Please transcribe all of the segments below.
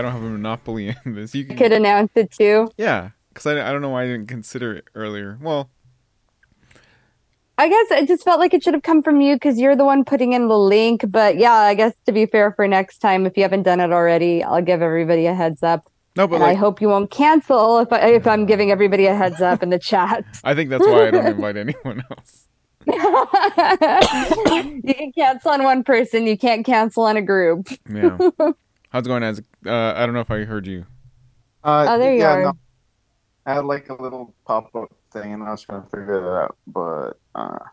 I don't have a monopoly on this. You could announce it too. Yeah, because I don't know why I didn't consider it earlier. Well, I guess I just felt like it should have come from you because you're the one putting in the link. But yeah, I guess to be fair for next time, if you haven't done it already, I'll give everybody a heads up. No, but I hope you won't cancel if I'm giving everybody a heads up in the chat. I think that's why I don't invite anyone else. You can cancel on one person. You can't cancel on a group. Yeah. How's it going, Az? I don't know if I heard you. There you are. No, I had like a little pop-up thing, and I was trying to figure it out. But I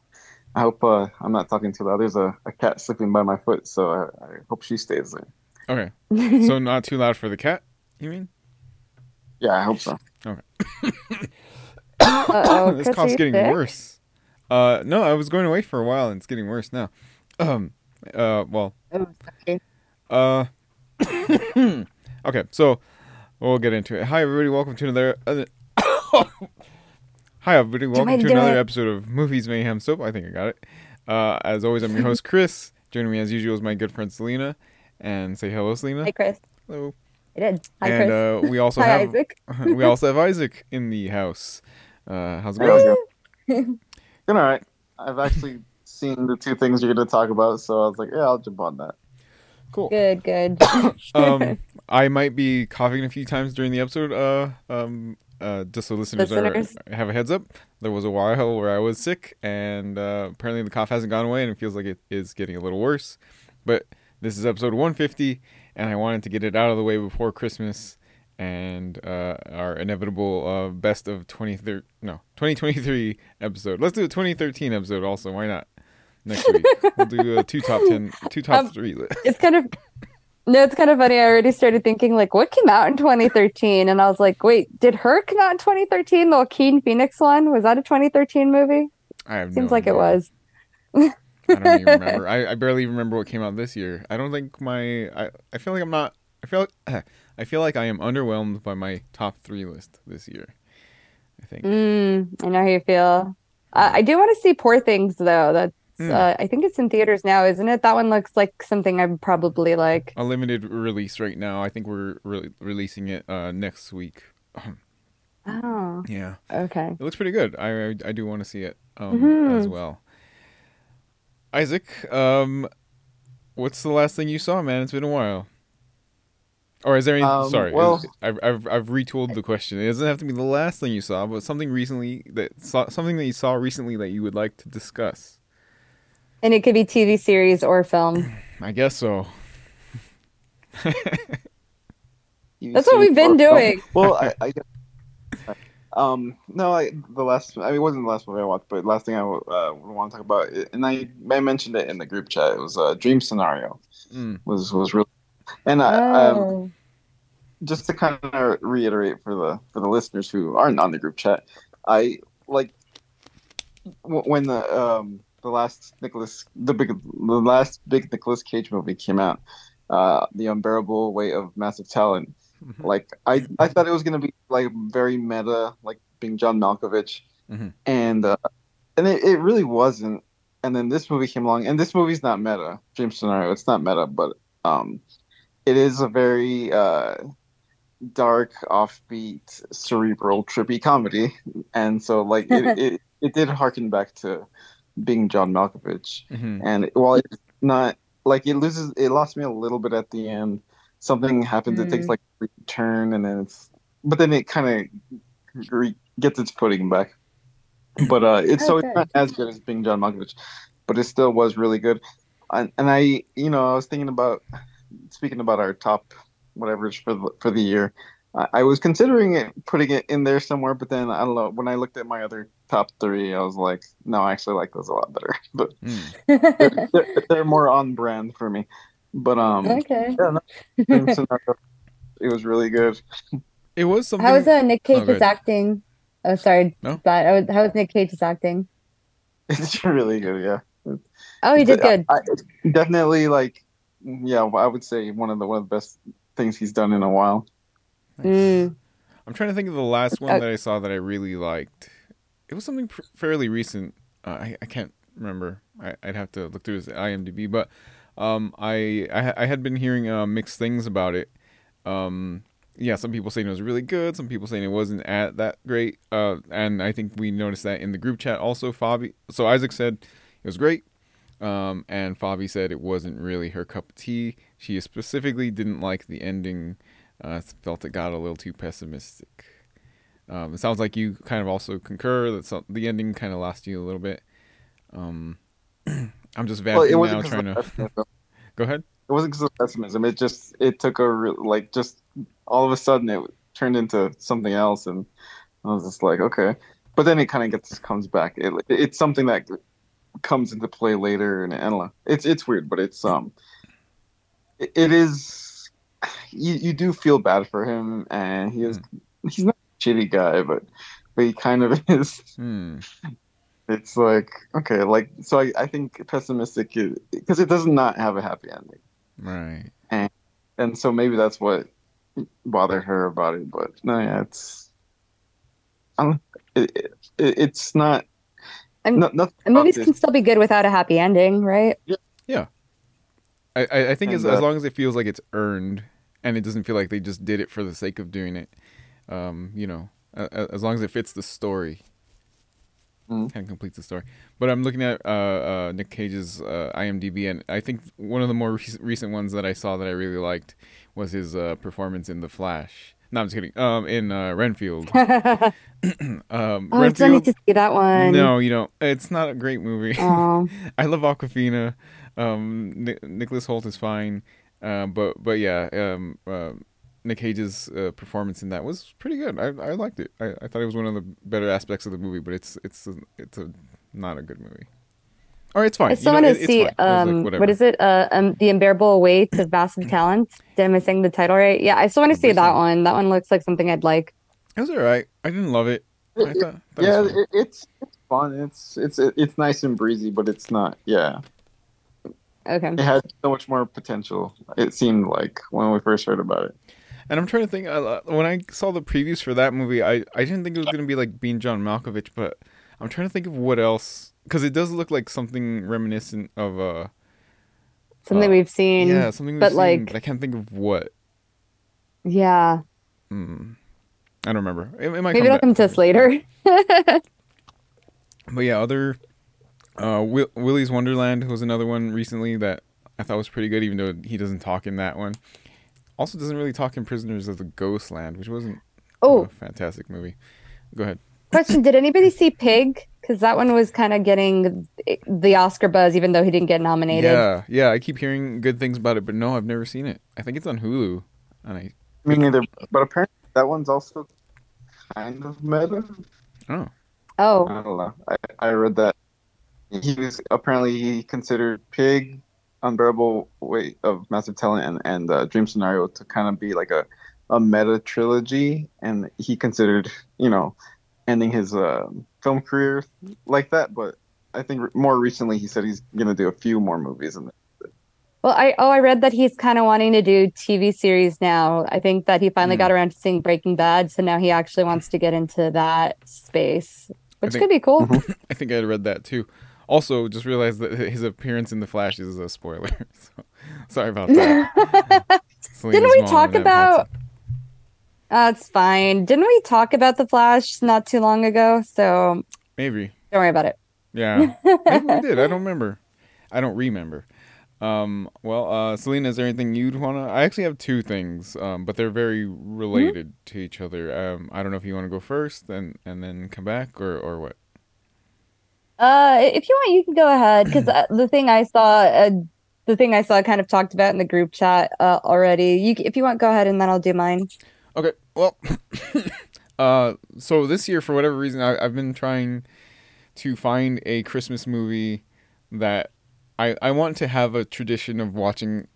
hope I'm not talking too loud. There's a cat sleeping by my foot, so I hope she stays there. Okay. So not too loud for the cat, you mean? Yeah, I hope so. Okay. This cough's getting worse. No, I was going away for a while, and it's getting worse now. Well. Oh, okay. Okay, so we'll get into it. Hi, everybody. Welcome to another. Hi, everybody. Welcome to another episode of Movies Mayhem Soap. I think I got it. As always, I'm your host, Chris. Joining me, as usual, is my good friend Selena. And say hello, Selena. Hi, Chris. Hello. I did. Hi, Chris. And we also hi, have Isaac. We also have Isaac in the house. How's it going? Doing all right. I've actually seen the two things you're going to talk about, so I was like, yeah, I'll jump on that. Cool. Good. I might be coughing a few times during the episode. Just so listeners. Have a heads up. There was a while where I was sick, and apparently the cough hasn't gone away, and it feels like it is getting a little worse. But this is episode 150, and I wanted to get it out of the way before Christmas and our inevitable best of 2023 episode. Let's do a 2013 episode also. Why not? Next week we'll do two top three lists. It's kind of funny. I already started thinking like, what came out in 2013? And I was like, wait, did Her come out in 2013? The Joaquin Phoenix one, was that a 2013 movie? I have seems no like idea. It was. I don't even remember. I barely remember what came out this year. I don't think my I feel like I'm not. I feel like I am underwhelmed by my top three list this year. I think. I know how you feel. I do want to see Poor Things though. That's. I think it's in theaters now, isn't it? That one looks like something I'd probably like. A limited release right now. I think we're releasing it next week. Oh. Yeah. Okay. It looks pretty good. I do want to see it as well. Isaac, what's the last thing you saw, man? It's been a while. Or is there anything? Sorry, well, I've retooled the question. It doesn't have to be the last thing you saw, but something that you saw recently that you would like to discuss. And it could be TV series or film. I guess so. That's what we've been doing. Well, it wasn't the last movie I watched, but last thing I want to talk about, and I mentioned it in the group chat. It was Dream Scenario. Was really, and just to kind of reiterate for the listeners who aren't on the group chat, I like when the last big Nicolas Cage movie came out, The Unbearable Weight of Massive Talent. Mm-hmm. Like I thought it was gonna be like very meta, like Being John Malkovich, and it really wasn't. And then this movie came along, and this movie's not meta. Dream Scenario, it's not meta, but it is a very dark, offbeat, cerebral, trippy comedy, and so like it did harken back to Being John Malkovich, and while it's not like it lost me a little bit at the end. Something happens; it takes like a turn, and then but then it kind of gets its footing back. But it's not as good as Being John Malkovich, but it still was really good. And I, you know, I was thinking about speaking about our top whatever's for the year. I was considering putting it in there somewhere, but then I don't know. When I looked at my other top three, I was like, no, I actually like those a lot better. But they're more on brand for me. But it was really good. It was something. How was Nick Cage's acting? Oh, sorry. No? How was Nick Cage's acting? It's really good. Yeah. Oh, he did good. Definitely, like, yeah, I would say one of the best things he's done in a while. Nice. I'm trying to think of the last one that I saw that I really liked. It was something fairly recent. I can't remember. I'd have to look through his IMDb, but I had been hearing mixed things about it. Yeah, some people saying it was really good. Some people saying it wasn't that great. And I think we noticed that in the group chat also. Fabi, so Isaac said it was great. And Fabi said it wasn't really her cup of tea. She specifically didn't like the ending. Felt it got a little too pessimistic. It sounds like you kind of also concur that the ending kind of lost you a little bit. I'm just vamping now trying to... Go ahead. It wasn't because of pessimism. It took all of a sudden it turned into something else, and I was just like, okay. But then it kind of comes back. It's something that comes into play later, and I don't know. It's weird, but it is. You do feel bad for him, and he's not a shitty guy, but he kind of is. It's like, okay, so I think pessimistic is because it does not have a happy ending. Right. And so maybe that's what bothered her about it, but no, yeah, it's not. And movies can still be good without a happy ending, right? Yeah. I think as long as it feels like it's earned and it doesn't feel like they just did it for the sake of doing it, as long as it fits the story. Kind of completes the story. But I'm looking at Nick Cage's IMDb, and I think one of the more recent ones that I saw that I really liked was his performance in The Flash. No, I'm just kidding. In Renfield. Renfield, I still need to see that one. No, it's not a great movie. I love Awkwafina. Nicholas Hoult is fine. But yeah, Nick Cage's performance in that was pretty good. I liked it. I thought it was one of the better aspects of the movie, but it's not a good movie. Or it's fine. I still want to see, what is it? The Unbearable Weight of Massive Talent. Am I saying the title right? Yeah, I still want to see that one. That one looks like something I'd like. It was all right. I didn't love it. It's fun. It's nice and breezy, but it's not. Yeah. Okay. It had so much more potential, it seemed like, when we first heard about it. And I'm trying to think, when I saw the previews for that movie, I didn't think it was going to be like Being John Malkovich, but I'm trying to think of what else, because it does look like something reminiscent of something we've seen. Yeah, something we've seen, but I can't think of what. Yeah. I don't remember. It might maybe it'll come to us later. But yeah, other Willy's Wonderland was another one recently that I thought was pretty good, even though he doesn't talk in that one. Also doesn't really talk in Prisoners of the Ghostland, which wasn't a fantastic movie. Go ahead. Question, did anybody see Pig? Because that one was kind of getting the Oscar buzz, even though he didn't get nominated. Yeah, I keep hearing good things about it, but no, I've never seen it. I think it's on Hulu. And me neither, but apparently that one's also kind of meta. Oh. I don't know. I read that. He considered Pig, Unbearable Weight of Massive Talent, and Dream Scenario to kind of be like a meta trilogy, and he considered ending his film career like that, but I think more recently he said he's gonna do a few more movies in that. Well, I read that he's kind of wanting to do TV series now. I think that he finally got around to seeing Breaking Bad, so now he actually wants to get into that space, which could be cool. I think I read that too. Also, just realized that his appearance in The Flash is a spoiler. So, sorry about that. Didn't we talk about... it's fine. Didn't we talk about The Flash not too long ago? So maybe. Don't worry about it. Yeah. Maybe we did. I don't remember. Well, Selena, is there anything you'd want to... I actually have two things, but they're very related to each other. I don't know if you want to go first and then come back or what? If you want, you can go ahead, because the thing I saw kind of talked about in the group chat already. If you want, go ahead, and then I'll do mine. Okay. Well, so this year, for whatever reason, I've been trying to find a Christmas movie that I want to have a tradition of watching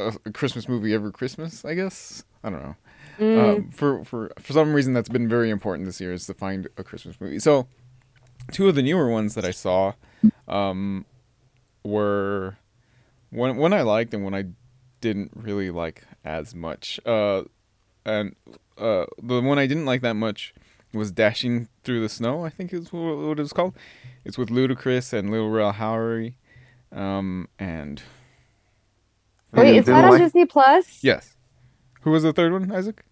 a Christmas movie every Christmas, I guess. I don't know. For some reason, that's been very important this year, is to find a Christmas movie. So. Two of the newer ones that I saw were one I liked and one I didn't really like as much. And the one I didn't like that much was Dashing Through the Snow, I think is what it was called. It's with Ludacris and Lil Rel Howery. Wait, is that on Disney Plus? Yes. Who was the third one, Isaac?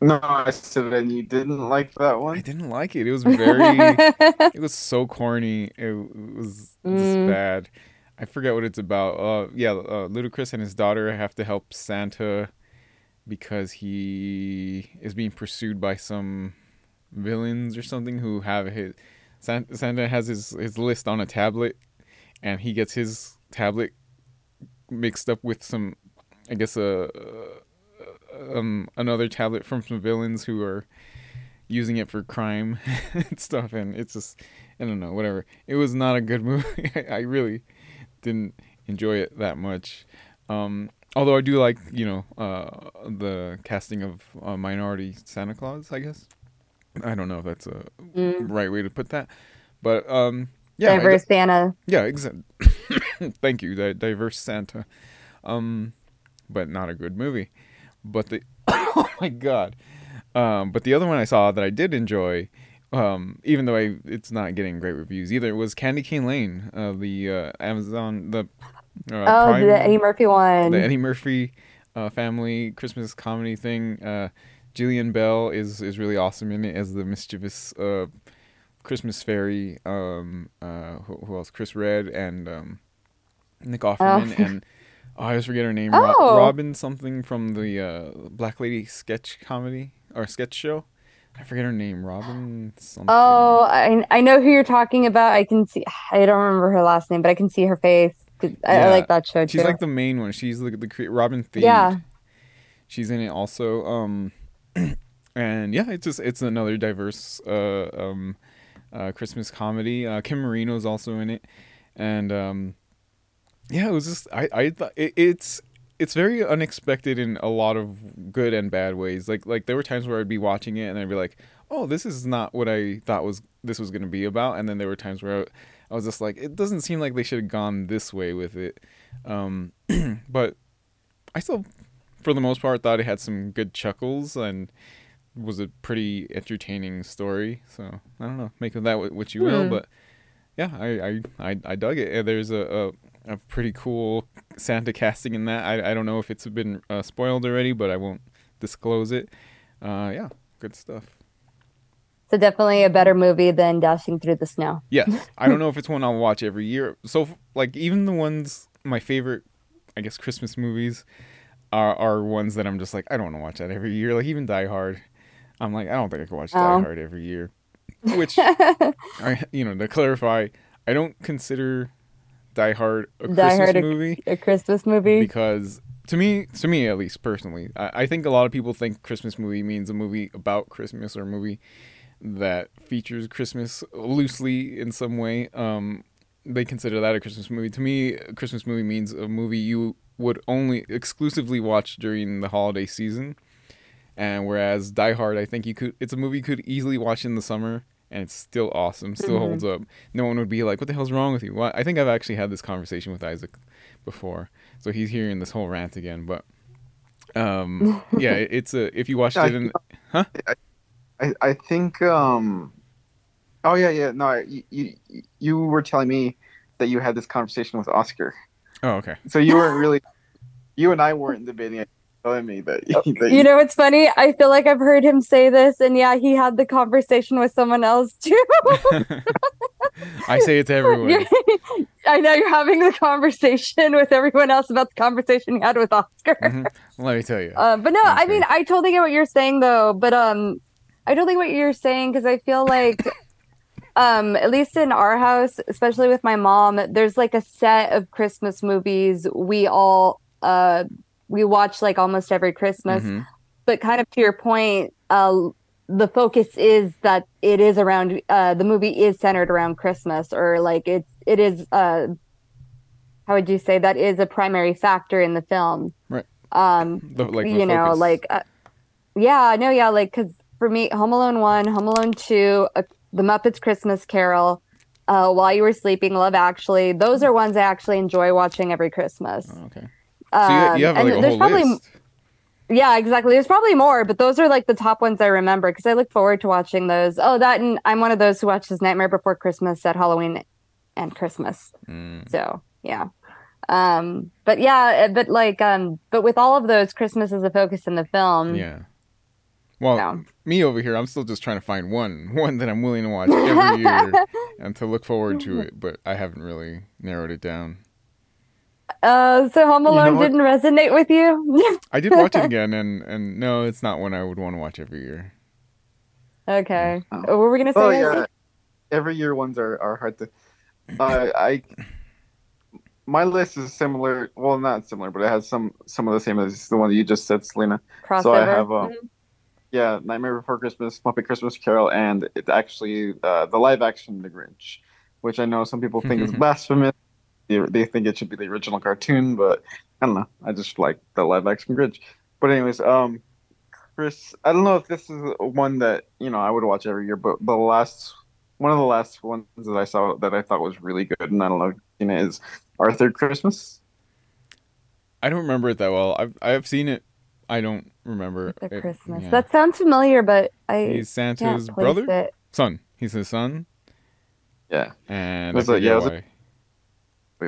No, I said, and you didn't like that one? I didn't like it. It was very... it was so corny. It was just bad. I forget what it's about. Ludacris and his daughter have to help Santa because he is being pursued by some villains or something who have his... Santa has his list on a tablet, and he gets his tablet mixed up with some... I guess another tablet from some villains who are using it for crime and stuff, and it's just, I don't know, whatever. It was not a good movie. I really didn't enjoy it that much. Although I do like, the casting of minority Santa Claus, I guess. I don't know if that's a right way to put that, but yeah. Diverse Santa. Yeah, exactly. Thank you, Diverse Santa. But not a good movie. But the oh my god! But the other one I saw that I did enjoy, even though it's not getting great reviews either, was Candy Cane Lane, the Amazon, Prime, the Eddie Murphy one, the Eddie Murphy family Christmas comedy thing. Jillian Bell is really awesome in it as the mischievous Christmas fairy. Who else? Chris Redd and Nick Offerman and. Oh, I just forget her name. Oh. Robin something from the Black Lady sketch comedy or sketch show. I forget her name. Robin something. Oh, I know who you're talking about. I can see. I don't remember her last name, but I can see her face. I like that show too. She's like the main one. She's the Robin themed. Yeah. She's in it also. And yeah, it's another diverse Christmas comedy. Kim Marino's also in it, and yeah, it was just I thought it's very unexpected in a lot of good and bad ways. Like there were times where I'd be watching it and I'd be like, "Oh, this is not what I thought this was going to be about." And then there were times where I was just like, "It doesn't seem like they should have gone this way with it." But I still, for the most part, thought it had some good chuckles and was a pretty entertaining story. So I don't know, make of that what you will. But yeah, I dug it. There's a pretty cool Santa casting in that. I don't know if it's been spoiled already, but I won't disclose it. Yeah, good stuff. So definitely a better movie than Dashing Through the Snow. Yes. I don't know if it's one I'll watch every year. So like even the ones, my favorite, I guess, Christmas movies are ones that I'm just like, I don't want to watch that every year. Like even Die Hard. I'm like, I don't think I can watch Die Hard every year. Which, to clarify, I don't consider... Die Hard a Christmas movie, because to me at least personally, I think a lot of people think Christmas movie means a movie about Christmas or a movie that features Christmas loosely in some way. They consider that a Christmas movie. To me, a Christmas movie means a movie you would only exclusively watch during the holiday season, and whereas Die Hard, I think it's a movie you could easily watch in the summer. And it's still awesome, still holds up. No one would be like, what the hell's wrong with you? Well, I think I've actually had this conversation with Isaac before. So he's hearing this whole rant again. But yeah, it's a, if you watched it in... Huh? I think... oh, yeah. No, you were telling me that you had this conversation with Oscar. Oh, okay. So you weren't really... You and I weren't debating it. Telling me that you know what's funny? I feel like I've heard him say this, and yeah, he had the conversation with someone else too. I say it to everyone. I know you're having the conversation with everyone else about the conversation you had with Oscar. Mm-hmm. Let me tell you. But no, I mean, I totally get what you're saying, though. But I don't think what you're saying, because I feel like, at least in our house, especially with my mom, there's like a set of Christmas movies we all we watch like almost every Christmas, but kind of to your point, the focus is that it is around, the movie is centered around Christmas, or like it is, how would you say, that is a primary factor in the film. Right. Cause for me, Home Alone 1, Home Alone 2, The Muppets Christmas Carol, While You Were Sleeping, Love Actually, those are ones I actually enjoy watching every Christmas. Oh, okay. So you have like a whole list. Yeah, exactly. There's probably more, but those are like the top ones I remember because I look forward to watching those. Oh, that, and I'm one of those who watches Nightmare Before Christmas at Halloween and Christmas. So, yeah. But yeah, but like, but with all of those, Christmas is a focus in the film. Yeah. Well, no. Me over here, I'm still just trying to find one that I'm willing to watch every year and to look forward to it, but I haven't really narrowed it down. So Home Alone didn't resonate with you? I did watch it again, and no, it's not one I would want to watch every year. Okay. Oh. What were we going to say? Oh, yeah. Every year ones are hard to... My list is similar. Well, not similar, but it has some of the same as the one that you just said, Selena. Crossover. So I have... Yeah, Nightmare Before Christmas, Muppet Christmas Carol, and it actually the live-action The Grinch, which I know some people think is blasphemous. They think it should be the original cartoon, but I don't know. I just like the live-action Grinch. But anyways, Chris, I don't know if this is one that I would watch every year, but one of the last ones that I saw that I thought was really good, and I don't know if you've seen it, is Arthur Christmas. I don't remember it that well. I've seen it. I don't remember. The Christmas. Yeah. That sounds familiar, but he's Santa's brother? Son. He's his son. Yeah. And it was really, I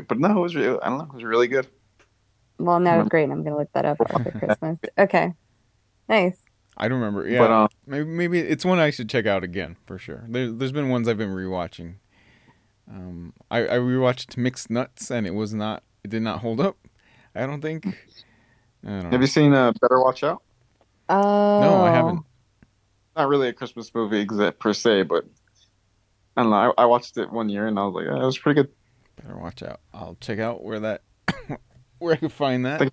don't know. It was really good. Well, no, great. I'm going to look that up after Christmas. Okay. Nice. I don't remember. Yeah. But, maybe it's one I should check out again for sure. There's been ones I've been rewatching. I rewatched Mixed Nuts and it did not hold up. I don't think. Have you seen Better Watch Out? No, I haven't. Not really a Christmas movie per se, but I don't know. I watched it one year and I was like, that was pretty good. Better Watch Out. I'll check out where I can find that. I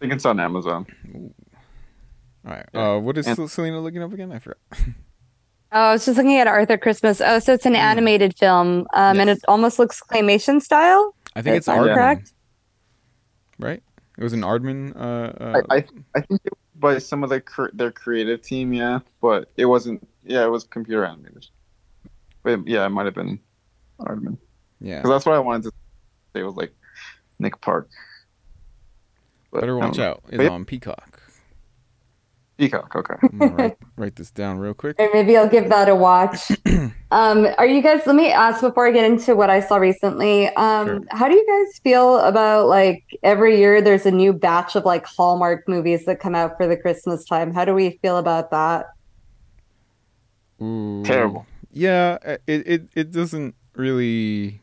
think it's on Amazon. Ooh. All right. Yeah. What is Selena looking up again? I forgot. I was just looking at Arthur Christmas. Oh, so it's an animated film, yes. And it almost looks claymation style. I think it's Aardman, correct? Right? It was an Aardman. I think it was by some of their creative team, yeah, but it wasn't. Yeah, it was computer animated. But yeah, it might have been Aardman. Yeah, because that's what I wanted to say. It was like Nick Park. But, Better Watch Out is on Peacock. Peacock, okay. I'm gonna write this down real quick. Or maybe I'll give that a watch. Are you guys? Let me ask before I get into what I saw recently. Sure. How do you guys feel about every year there's a new batch of Hallmark movies that come out for the Christmas time? How do we feel about that? Ooh, terrible. Yeah, it doesn't really.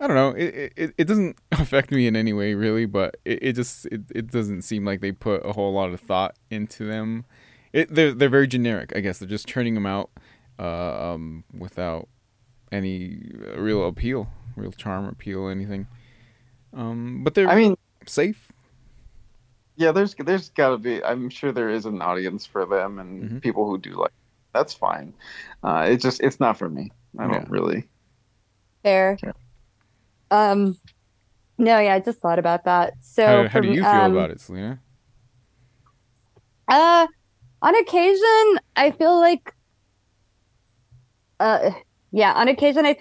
I don't know. It doesn't affect me in any way, really, but it just doesn't seem like they put a whole lot of thought into them. They're very generic, I guess. They're just churning them out without any real appeal, real charm, appeal, anything. But they're safe. Yeah, there's got to be. I'm sure there is an audience for them and people who do like. That's fine. It's not for me. I don't really. Fair. Yeah. No, yeah, I just thought about that. So how do you feel about it, Selena? On occasion I feel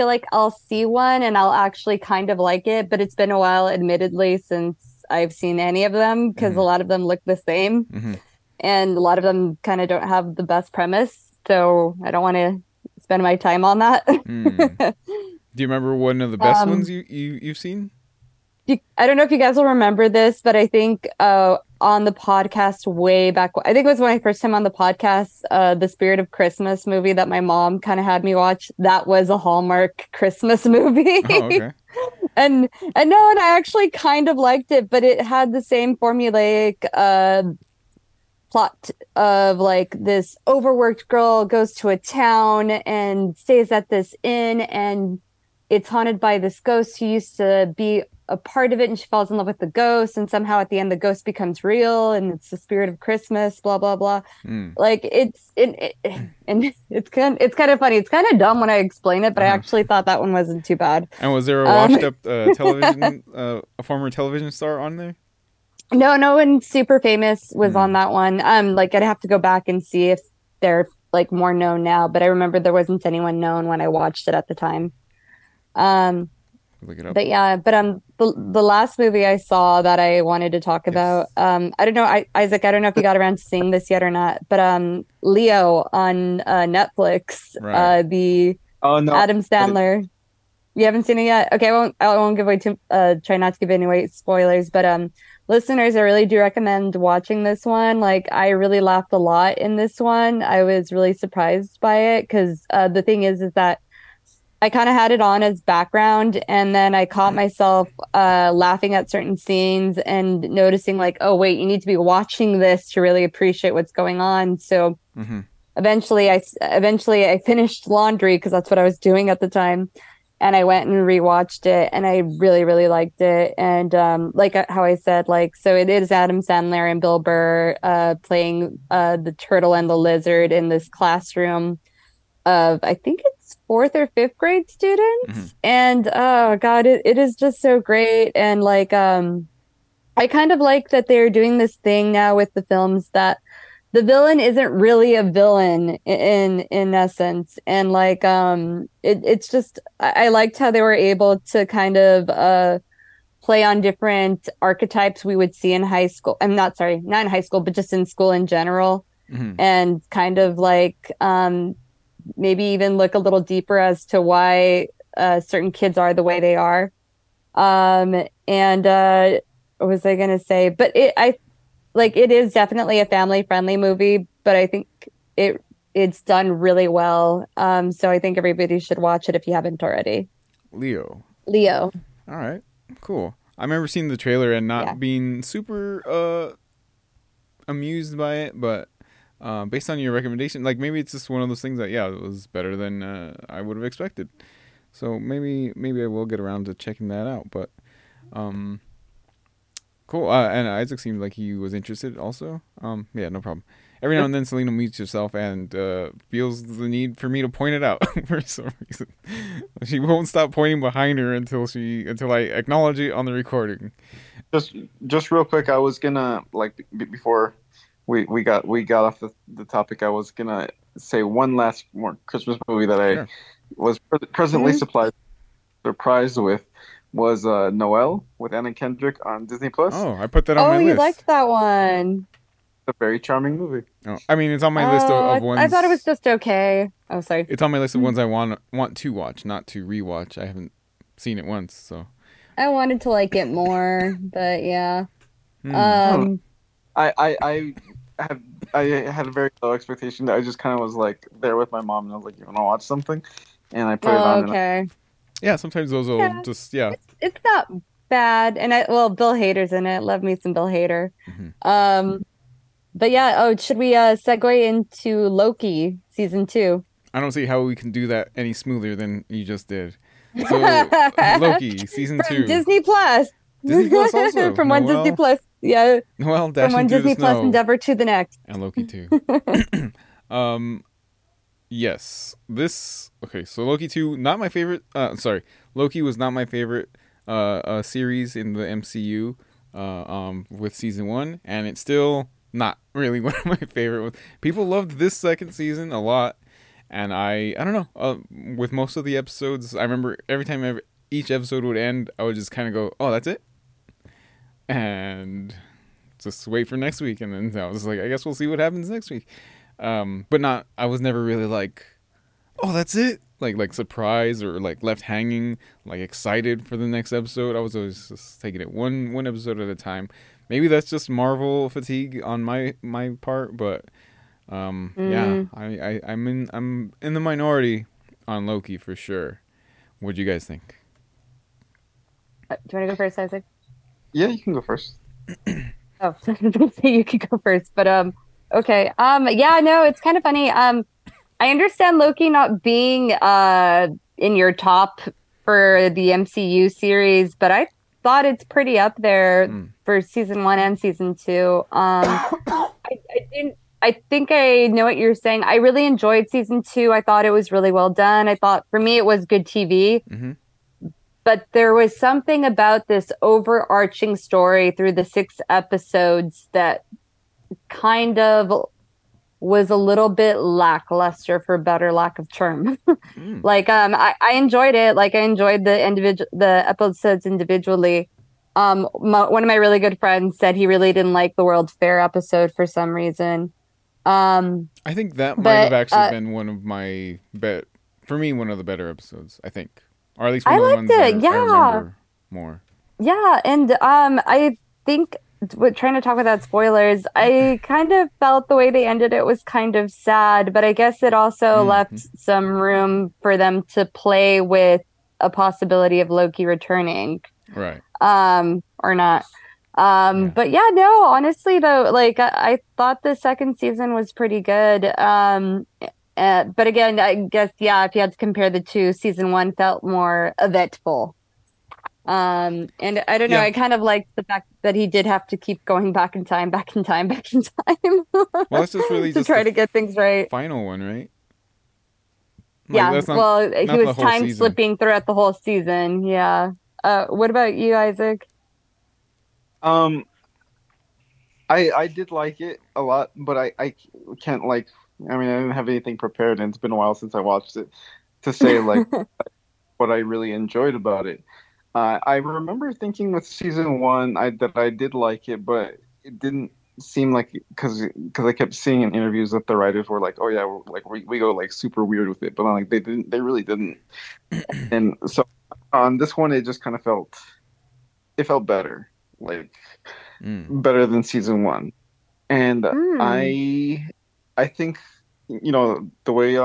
like I'll see one and I'll actually kind of like it, but it's been a while, admittedly, since I've seen any of them because a lot of them look the same and a lot of them kind of don't have the best premise. So I don't want to spend my time on that. Do you remember one of the best ones you've seen? I don't know if you guys will remember this, but I think on the podcast way back, I think it was my first time on the podcast, the Spirit of Christmas movie that my mom kind of had me watch. That was a Hallmark Christmas movie. Oh, okay. and I actually kind of liked it, but it had the same formulaic plot of this overworked girl goes to a town and stays at this inn and it's haunted by this ghost who used to be a part of it, and she falls in love with the ghost, and somehow at the end the ghost becomes real, and it's the spirit of Christmas, blah blah blah. It's kind of funny. It's kind of dumb when I explain it, but I actually thought that one wasn't too bad. And was there a washed up television a former television star on there? No one super famous was on that one. I'd have to go back and see if they're more known now, but I remember there wasn't anyone known when I watched it at the time. Look it up. But yeah, the last movie I saw that I wanted to talk about, I don't know, Isaac, I don't know if you got around to seeing this yet or not, but Leo on Netflix, the Adam Sandler. You haven't seen it yet? Okay, I won't give away too. Try not to give away spoilers, but listeners, I really do recommend watching this one. Like, I really laughed a lot in this one. I was really surprised by it because the thing is that I kind of had it on as background, and then I caught myself laughing at certain scenes and noticing, like, oh wait, you need to be watching this to really appreciate what's going on. So eventually I finished laundry because that's what I was doing at the time, and I went and rewatched it, and I really, really liked it. And like how I said, like, so it is Adam Sandler and Bill Burr playing the turtle and the lizard in this classroom of, I think it's 4th or 5th grade students. And oh god, it is just so great. And like I kind of like that they're doing this thing now with the films that the villain isn't really a villain in essence. And like it's just, I liked how they were able to kind of play on different archetypes we would see in high school. I'm not in high school, but just in school in general. And kind of like maybe even look a little deeper as to why certain kids are the way they are. And what was I going to say? But it is definitely a family-friendly movie, but I think it's done really well. So I think everybody should watch it if you haven't already. Leo. All right, cool. I remember seeing the trailer and not being super amused by it, but... based on your recommendation, like, maybe it's just one of those things that it was better than I would have expected, so maybe I will get around to checking that out. But cool. And Isaac seemed like he was interested also. No problem. Every now and then Selena mutes herself and feels the need for me to point it out for some reason. She won't stop pointing behind her until I acknowledge it on the recording. Just real quick, I was gonna, like, before we got off the topic, I was gonna say one last more Christmas movie that I was presently surprised with was Noel with Anna Kendrick on Disney Plus. Oh, I put that on my list. Oh, you liked that one. It's a very charming movie. Oh, I mean, it's on my list of ones. I thought it was just okay. Oh, sorry. It's on my list of ones I want to watch, not to rewatch. I haven't seen it once, so I wanted to like it more, but yeah. I had a very low expectation that I just kind of was like there with my mom, and I was like, you want to watch something? And I put it on. Okay. Sometimes those will just, It's not bad. And Bill Hader's in it. Love me some Bill Hader. But should we segue into Loki season 2? I don't see how we can do that any smoother than you just did. So, Loki season 2. Disney Plus also. From one Disney Plus. Yeah. Well, from one Disney Plus endeavor to the next. And Loki 2. Yes. So Loki 2, not my favorite. Loki was not my favorite series in the MCU with season 1. And it's still not really one of my favorite ones. People loved this second season a lot. And I don't know. With most of the episodes, I remember every time each episode would end, I would just kind of go, oh, that's it? And just wait for next week. And then I was like, I guess we'll see what happens next week. I was never really like, oh, that's it. Like surprised or like left hanging, like excited for the next episode. I was always just taking it one episode at a time. Maybe that's just Marvel fatigue on my part, but I'm in the minority on Loki for sure. What do you guys think? Do you want to go first, Isaac? Yeah, you can go first. Oh, you can go first, but okay. It's kind of funny. I understand Loki not being in your top for the MCU series, but I thought it's pretty up there for season 1 and season 2. I think I know what you're saying. I really enjoyed season 2. I thought it was really well done. I thought for me it was good TV. Mm-hmm. But there was something about this overarching story through the 6 episodes that kind of was a little bit lackluster, for better lack of term. Like, I enjoyed it. Like, I enjoyed the episodes individually. One of my really good friends said he really didn't like the World Fair episode for some reason. I think that might have actually been one of my, for me, one of the better episodes, I think. Or at least one of the ones that I remember more. Yeah, and I think trying to talk without spoilers, I kind of felt the way they ended it was kind of sad, but I guess it also left some room for them to play with a possibility of Loki returning. Right. Or not. Yeah. But yeah, no, honestly though, like I thought the second season was pretty good. But again, I guess, yeah, if you had to compare the two, season one felt more eventful. And I don't know, I kind of liked the fact that he did have to keep going back in time. Well, this is really to just try to get things right. Final one, right? Like, yeah. He was time slipping throughout the whole season. Yeah. What about you, Isaac? I did like it a lot, but I can't I didn't have anything prepared, and it's been a while since I watched it to say like what I really enjoyed about it. I remember thinking with season one that I did like it, but it didn't seem like, because I kept seeing in interviews that the writers were like, "Oh yeah, we go like super weird with it," but like they really didn't. And so on this one, it just kind of felt better, better than season one. And I think, you know, the way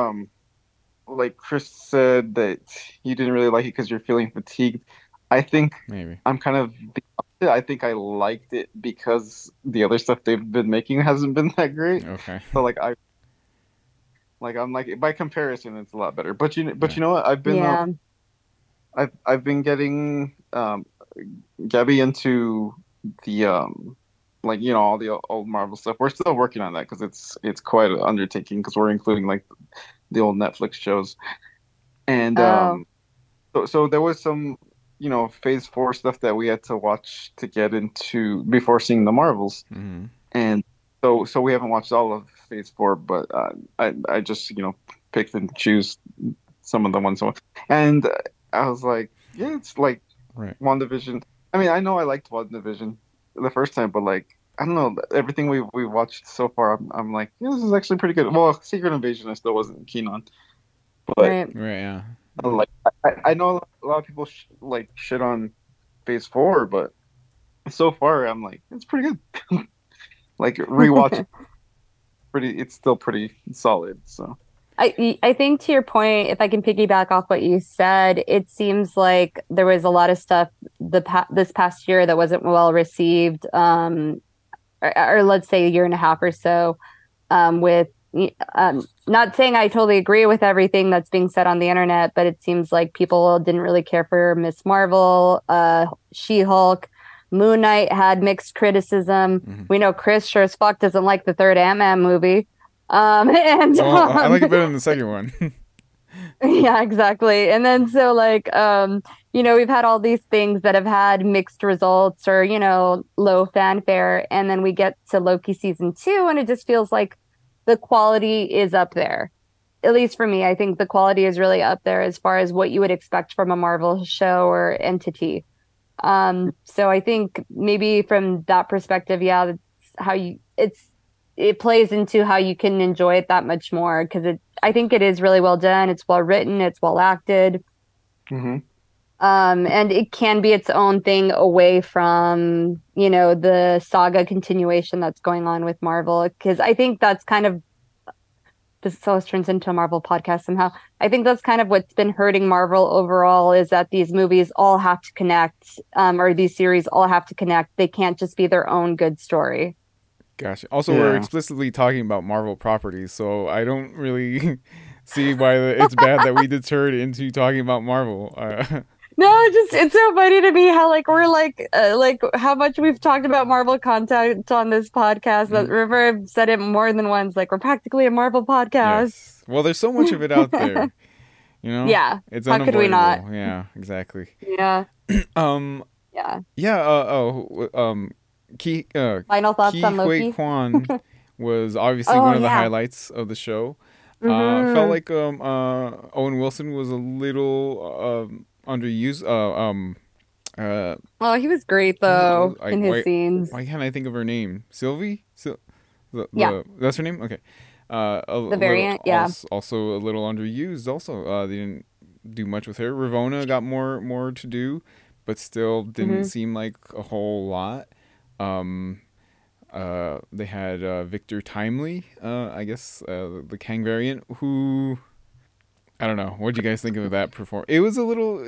Chris said that you didn't really like it because you're feeling fatigued. I think maybe I'm kind of the opposite. I think I liked it because the other stuff they've been making hasn't been that great. Okay. So I'm by comparison, it's a lot better. But you know what? I've been I've been getting Gabby into the all the old Marvel stuff. We're still working on that because it's quite an undertaking because we're including the old Netflix shows. And so there was some, you know, phase 4 stuff that we had to watch to get into before seeing the Marvels. Mm-hmm. And so we haven't watched all of phase 4, but I just, you know, picked and choose some of the ones. And I was like, yeah, it's like right. WandaVision. I mean, I know I liked WandaVision the first time, but like, I don't know, everything we watched so far, I'm like, yeah, this is actually pretty good. Well, Secret Invasion I still wasn't keen on. But right, yeah. Like I know a lot of people shit on Phase 4, but so far I'm like, it's pretty good. Like rewatch, it's still pretty solid. So I think to your point, if I can piggyback off what you said, it seems like there was a lot of stuff this past year that wasn't well received, or let's say a year and a half or so, with. Not saying I totally agree with everything that's being said on the internet, but it seems like people didn't really care for Ms. Marvel, She-Hulk. Moon Knight had mixed criticism. Mm-hmm. We know Chris sure as fuck doesn't like the third Ant-Man movie. I like it better than the second one. Yeah, exactly. And then so you know, we've had all these things that have had mixed results or, you know, low fanfare. And then we get to Loki season 2 and it just feels like the quality is up there. At least for me, I think the quality is really up there as far as what you would expect from a Marvel show or entity. So I think maybe from that perspective, yeah, that's how it plays into how you can enjoy it that much more. Cause I think it is really well done. It's well written. It's well acted. Mm-hmm. And it can be its own thing away from, you know, the saga continuation that's going on with Marvel. Because I think that's kind of, this always turns into a Marvel podcast somehow. I think that's kind of what's been hurting Marvel overall, is that these movies all have to connect, or these series all have to connect. They can't just be their own good story. Gosh. Also, we're explicitly talking about Marvel properties, so I don't really see why it's bad that we deterred into talking about Marvel. No, it's so funny to me how we're how much we've talked about Marvel content on this podcast. That River said it more than once. We're practically a Marvel podcast. Yes. Well, there's so much of it out there. You know. Yeah. It's how could we not? Yeah. Exactly. Yeah. Yeah. Final thoughts on Loki. Kwan was obviously one of the highlights of the show. Mm-hmm. Felt like Owen Wilson was a little. Underused. He was great though in his scenes. Why can't I think of her name? Sylvie. That's her name. Okay. The variant. Also a little underused. Also, they didn't do much with her. Ravonna got more to do, but still didn't seem like a whole lot. They had Victor Timely, I guess, the Kang variant, who... I don't know. What did you guys think of that performance? It was a little...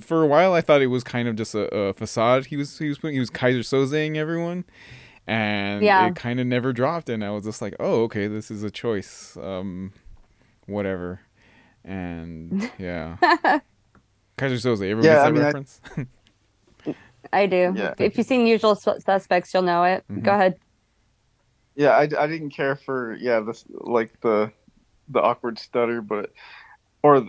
for a while, I thought it was kind of just a facade he was putting. He was Kaiser Soze-ing everyone. And it kind of never dropped. And I was just like, oh, okay, this is a choice. Whatever. And, yeah. Kaiser Soze. Everyone gets that reference? I do. Yeah. If you've seen Usual Suspects, you'll know it. Mm-hmm. Go ahead. Yeah, I didn't care for, this, like, the awkward stutter, but... Or,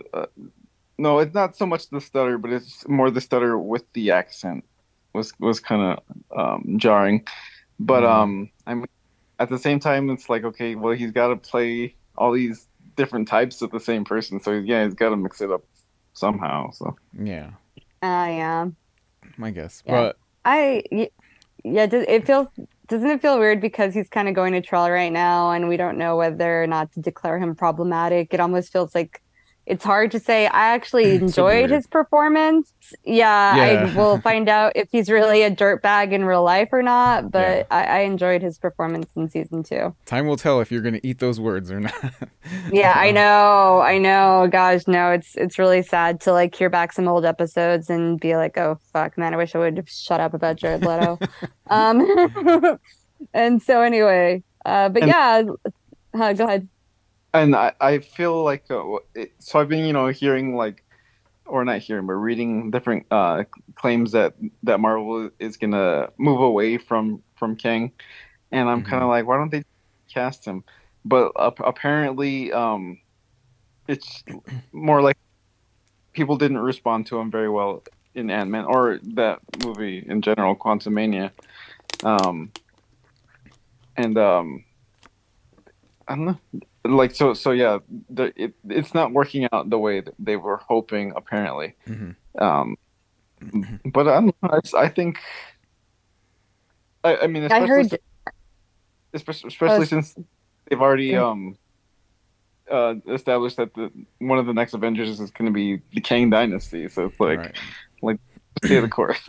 no, it's not so much the stutter, but it's more the stutter with the accent was kind of jarring. But I mean, at the same time, it's like, okay, well, he's got to play all these different types of the same person. So, he's got to mix it up somehow. So yeah. Yeah. I guess. Yeah. But... Doesn't it feel weird because he's kind of going to trial right now and we don't know whether or not to declare him problematic? It almost feels like it's hard to say. I actually enjoyed his performance. Yeah. I will find out if he's really a dirtbag in real life or not, but I enjoyed his performance in season 2. Time will tell if you're going to eat those words or not. Yeah, I know. Gosh, no, it's really sad to like hear back some old episodes and be like, oh, fuck, man, I wish I would have shut up about Jared Leto. And so anyway, go ahead. And I feel like, so I've been, hearing like, or not hearing, but reading different claims that Marvel is going to move away from Kang. And I'm kind of like, why don't they cast him? But apparently it's more like people didn't respond to him very well in Ant-Man or that movie in general, Quantumania. I don't know. Like, so yeah, it's not working out the way that they were hoping, apparently. Mm-hmm. But I think, I mean, especially since they've already established that one of the next Avengers is going to be the Kang Dynasty. So it's like, stay the course.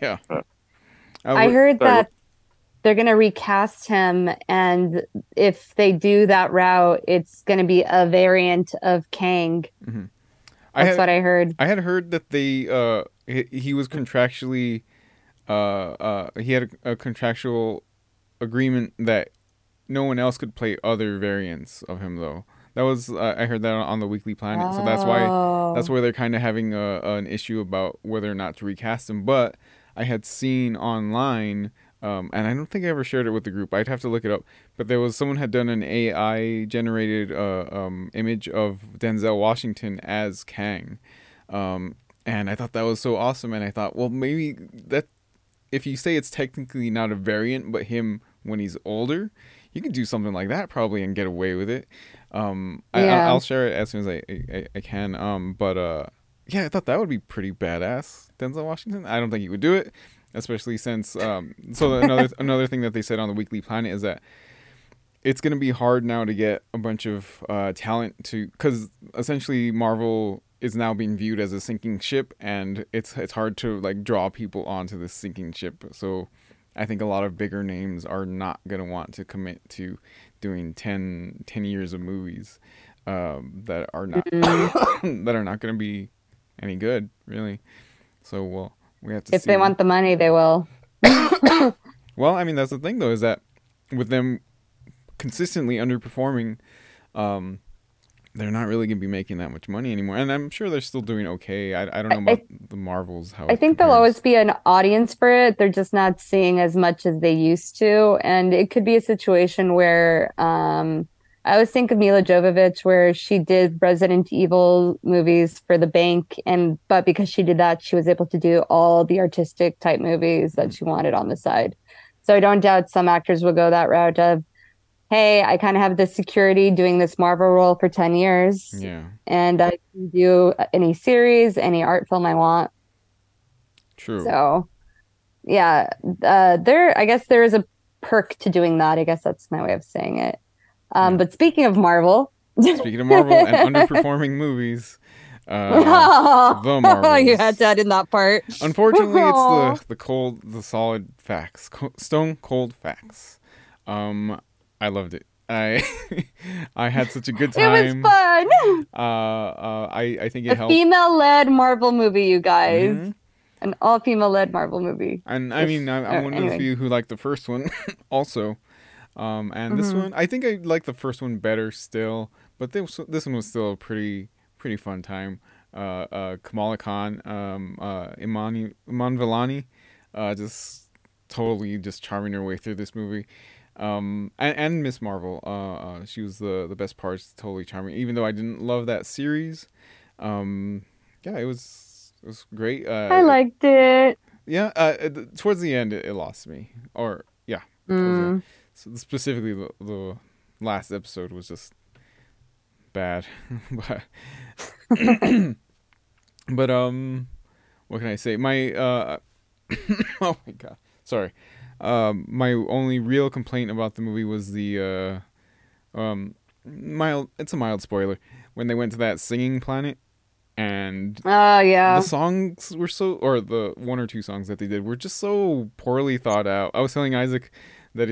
Yeah. I heard that they're going to recast him, and if they do that route, it's going to be a variant of Kang. Mm-hmm. That's what I heard. I had heard that they he was contractually he had a contractual agreement that no one else could play other variants of him, though. That was I heard that on the Weekly Planet, so that's where they're kind of having an issue about whether or not to recast him. But I had seen online. And I don't think I ever shared it with the group. I'd have to look it up. But someone had done an AI-generated image of Denzel Washington as Kang. And I thought that was so awesome. And I thought, well, maybe that if you say it's technically not a variant, but him when he's older, you could do something like that probably and get away with it. I'll share it as soon as I can. But I thought that would be pretty badass, Denzel Washington. I don't think he would do it. Especially since, another thing that they said on the Weekly Planet is that it's going to be hard now to get a bunch of talent because essentially Marvel is now being viewed as a sinking ship, and it's hard to like draw people onto this sinking ship. So I think a lot of bigger names are not going to want to commit to doing 10 years of movies that are not going to be any good, really. So well. We have to if see. They want the money, they will. Well, I mean, that's the thing, though, is that with them consistently underperforming, they're not really going to be making that much money anymore. And I'm sure they're still doing okay. I don't know about the Marvels. I think there'll always be an audience for it. They're just not seeing as much as they used to. And it could be a situation where I always think of Mila Jovovich, where she did Resident Evil movies for the bank, but because she did that, she was able to do all the artistic type movies that she wanted on the side. So I don't doubt some actors will go that route of, hey, I kind of have this security doing this Marvel role for 10 years, and I can do any series, any art film I want. True. So, yeah, I guess there is a perk to doing that. I guess that's my way of saying it. But speaking of Marvel, and underperforming movies, The Marvels. You had to edit that part. Unfortunately, it's the solid facts, stone cold facts. I loved it. I had such a good time. It was fun. I think it helped. A female-led Marvel movie, you guys. Mm-hmm. An all-female-led Marvel movie. And I mean, I'm one of the few who liked the first one also. And this one, I think I liked the first one better still. But this one was still a pretty fun time. Kamala Khan, Iman Vellani, just totally just charming her way through this movie. And Ms. Marvel, she was the best part. She's totally charming, even though I didn't love that series. Yeah, it was great. I liked it. Yeah, towards the end it lost me. Or yeah, so specifically the last episode was just bad. But what can I say? My oh my god, sorry. My only real complaint about the movie was the it's a mild spoiler when they went to that singing planet, and the songs were the one or two songs that they did were just so poorly thought out. I was telling Isaac that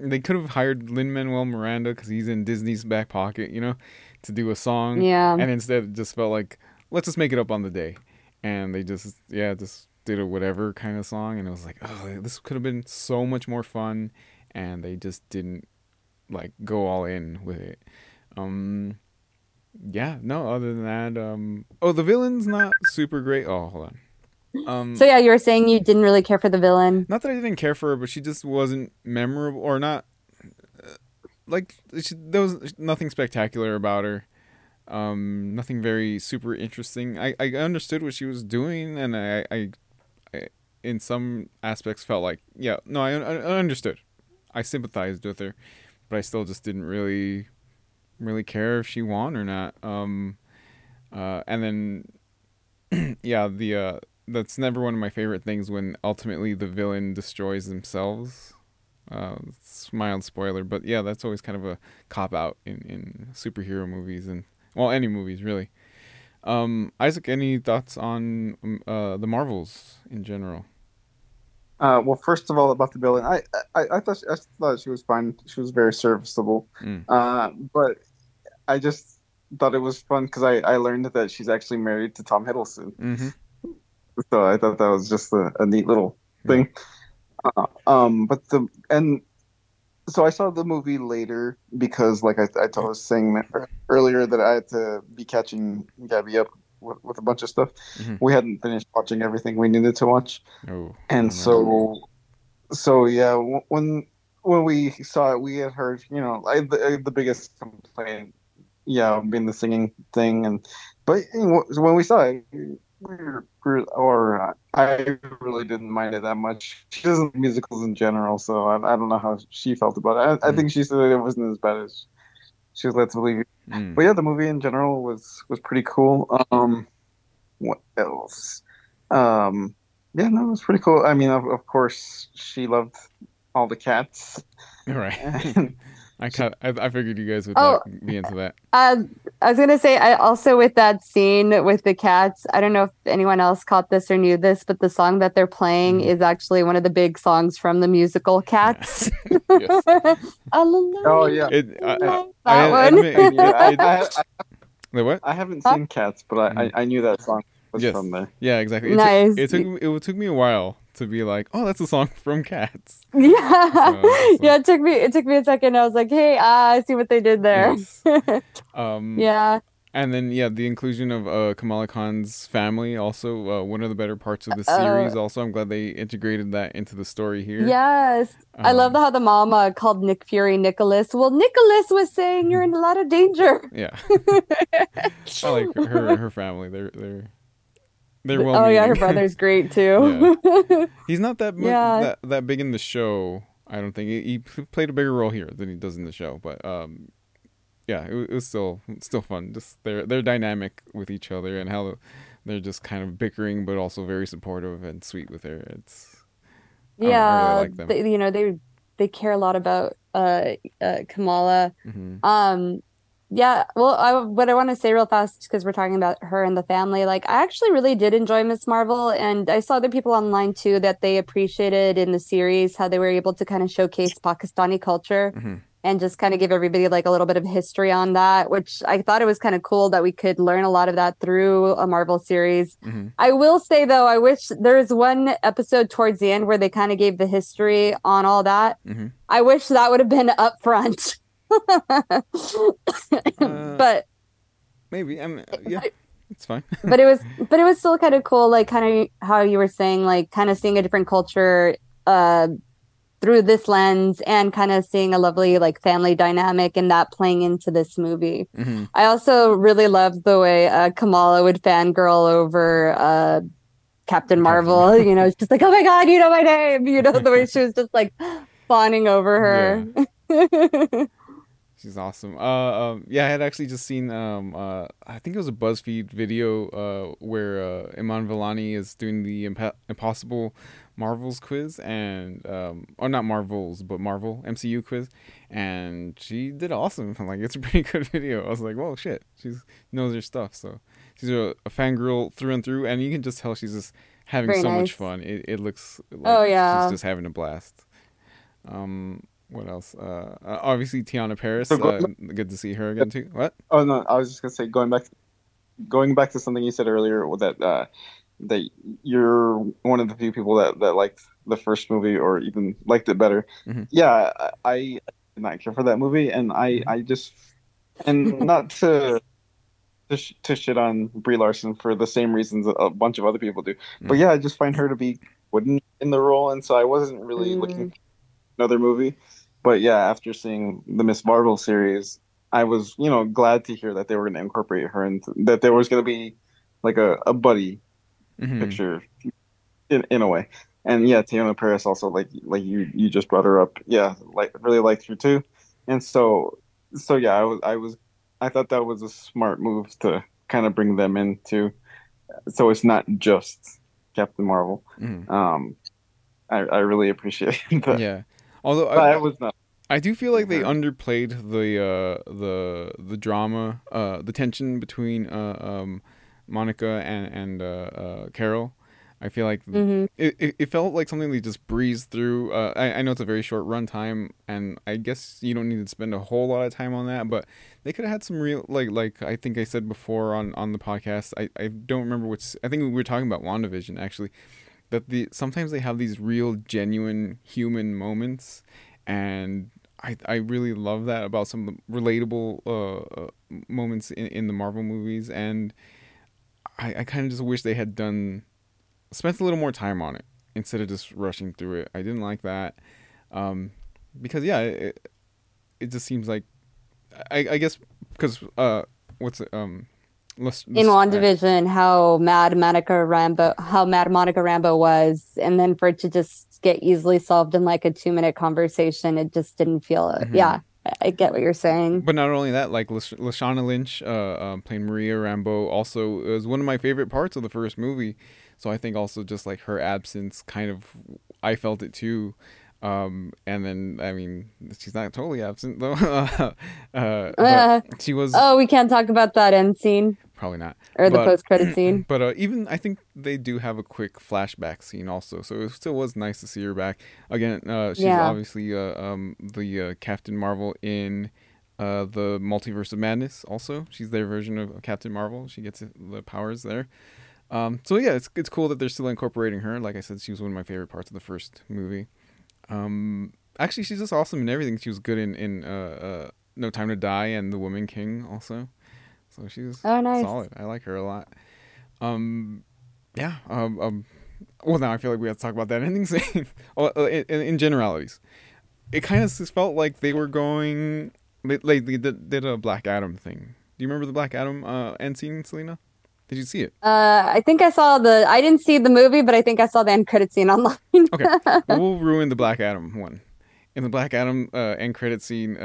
they could have hired Lin-Manuel Miranda because he's in Disney's back pocket, you know, to do a song. Yeah. And instead it just felt like, let's just make it up on the day, and they just did a whatever kind of song, and it was like, oh, this could have been so much more fun, and they just didn't like go all in with it. Other than that, the villain's not super great. Oh, hold on. So yeah, you were saying you didn't really care for the villain. Not that I didn't care for her, but she just wasn't memorable, or not there was nothing spectacular about her. Nothing very super interesting. I understood what she was doing, and I in some aspects felt like, I understood. I sympathized with her, but I still just didn't really care if she won or not. And then that's never one of my favorite things when ultimately the villain destroys themselves. Mild spoiler, but yeah, that's always kind of a cop out in superhero movies and, well, any movies, really. Isaac, any thoughts on the Marvels in general? Well, first of all, about the villain, I thought she was fine. She was very serviceable. But I just thought it was fun because I learned that she's actually married to Tom Hiddleston. Mm-hmm. So I thought that was just a neat little thing. So I saw the movie later because, like I was saying earlier, that I had to be catching Gabby up with a bunch of stuff. Mm-hmm. We hadn't finished watching everything we needed to watch, when we saw it, we had heard, you know, the biggest complaint, being the singing thing, but when we saw it, I really didn't mind it that much. She doesn't like musicals in general, so I don't know how she felt about it. I think she said it wasn't as bad as she was led to believe. But yeah, the movie in general was pretty cool. What else? It was pretty cool. I mean, of course, she loved all the cats. All right. I figured you guys would be into that. I was going to say, I also, with that scene with the cats, I don't know if anyone else caught this or knew this, but the song that they're playing is actually one of the big songs from the musical Cats. Yeah. Oh, yeah. I haven't seen Cats, but I knew that song was from there. Yeah, exactly. Nice. It took me a while to be like, oh, that's a song from Cats. Yeah, it took me a second. I was like, hey, I see what they did there. Yes. And then the inclusion of Kamala Khan's family, also one of the better parts of the series. Also, I'm glad they integrated that into the story here. Yes, I love how the mom called Nick Fury Nicholas. Well, Nicholas was saying you're in a lot of danger. Yeah, I like her family. They're well. Oh yeah, her brother's great too. Yeah. He's not that big in the show. I don't think he played a bigger role here than he does in the show. But it was still fun. Just their dynamic with each other and how they're just kind of bickering, but also very supportive and sweet with her. I really like them. They care a lot about Kamala. Mm-hmm. Yeah, well, what I want to say real fast, because we're talking about her and the family, like, I actually really did enjoy Ms. Marvel, and I saw other people online, too, that they appreciated in the series how they were able to kind of showcase Pakistani culture mm-hmm. and just kind of give everybody, like, a little bit of history on that, which I thought it was kind of cool that we could learn a lot of that through a Marvel series. Mm-hmm. I will say, though, I wish there was one episode towards the end where they kind of gave the history on all that. Mm-hmm. I wish that would have been up front. But maybe yeah, it's fine. but it was still kind of cool, like, kind of how you were saying, like, kind of seeing a different culture through this lens, and kind of seeing a lovely, like, family dynamic and that playing into this movie. Mm-hmm. I also really loved the way Kamala would fangirl over Captain Marvel. You know, it's just like, oh my god, you know my name, you know, the way she was just like fawning over her. Yeah. She's awesome. Yeah, I had actually just seen, I think it was a BuzzFeed video where Iman Vellani is doing the Impossible Marvels quiz, and, or not Marvels, but Marvel MCU quiz, and she did awesome. Like, it's a pretty good video. I was like, whoa, shit, she knows her stuff. So she's a fangirl through and through, and you can just tell she's just having much fun. It looks like she's just having a blast. What else? Obviously, Teyonah Parris. Good to see her again too. What? Oh no, I was just gonna say, going back to something you said earlier, that that you're one of the few people that liked the first movie, or even liked it better. Mm-hmm. Yeah, I did not care for that movie, and I just not to shit on Brie Larson for the same reasons a bunch of other people do, mm-hmm. but yeah, I just find her to be wooden in the role, and so I wasn't really looking for another movie. But yeah, after seeing the Ms. Marvel series, I was, you know, glad to hear that they were going to incorporate her and that there was going to be like a buddy mm-hmm. picture in a way. And yeah, Teyonah Parris also, like you just brought her up. Yeah, like, really liked her too. And so yeah, I thought that was a smart move to kind of bring them into, so it's not just Captain Marvel. Mm-hmm. I really appreciate that. Yeah. Although I do feel like they underplayed the drama, the tension between Monica and Carol. I feel like mm-hmm. it felt like something they just breezed through. I know it's a very short run time, and I guess you don't need to spend a whole lot of time on that, but they could have had some real, like I think I said before on the podcast, I don't remember I think we were talking about WandaVision actually. That sometimes they have these real, genuine human moments, and I really love that about some of the relatable moments in the Marvel movies, and I kind of just wish they had spent a little more time on it instead of just rushing through it. I didn't like that, because yeah, it just seems like I guess because in WandaVision, how mad Monica Rambeau was, and then for it to just get easily solved in like a 2-minute conversation, it just didn't feel. Mm-hmm. Yeah, I get what you're saying. But not only that, like Lashana Lynch playing Maria Rambeau, also was one of my favorite parts of the first movie. So I think also just like her absence, kind of, I felt it too. And then, I mean, she's not totally absent though. She was. Oh, we can't talk about that end scene. Probably not. Or the post-credit scene. But even I think they do have a quick flashback scene also. So it still was nice to see her back again. She's obviously the Captain Marvel in the Multiverse of Madness. Also, she's their version of Captain Marvel. She gets the powers there. So yeah, it's cool that they're still incorporating her. Like I said, she was one of my favorite parts of the first movie. Actually, she's just awesome in everything. She was good in No Time to Die and The Woman King also. So she's solid. I like her a lot. Well, now I feel like we have to talk about that ending scene. in generalities, it kind of just felt like they were going. They did a Black Adam thing. Do you remember the Black Adam end scene, Selena? Did you see it? I think I saw I didn't see the movie, but I think I saw the end credit scene online. Okay. Well, we'll ruin the Black Adam one. In the Black Adam end credit scene,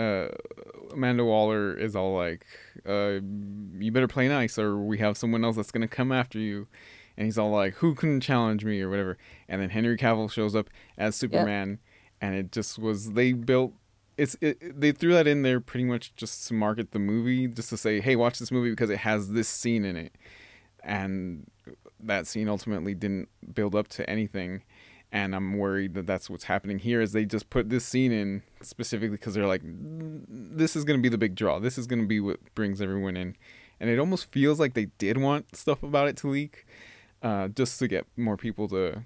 Amanda Waller is all like, you better play nice or we have someone else that's going to come after you. And he's all like, who can challenge me or whatever. And then Henry Cavill shows up as Superman. Yep. And it just was, they built They threw that in there pretty much just to market the movie, just to say, hey, watch this movie because it has this scene in it. And that scene ultimately didn't build up to anything. And I'm worried that that's what's happening here, is they just put this scene in specifically because they're like, this is going to be the big draw. This is going to be what brings everyone in. And it almost feels like they did want stuff about it to leak, just to get more people to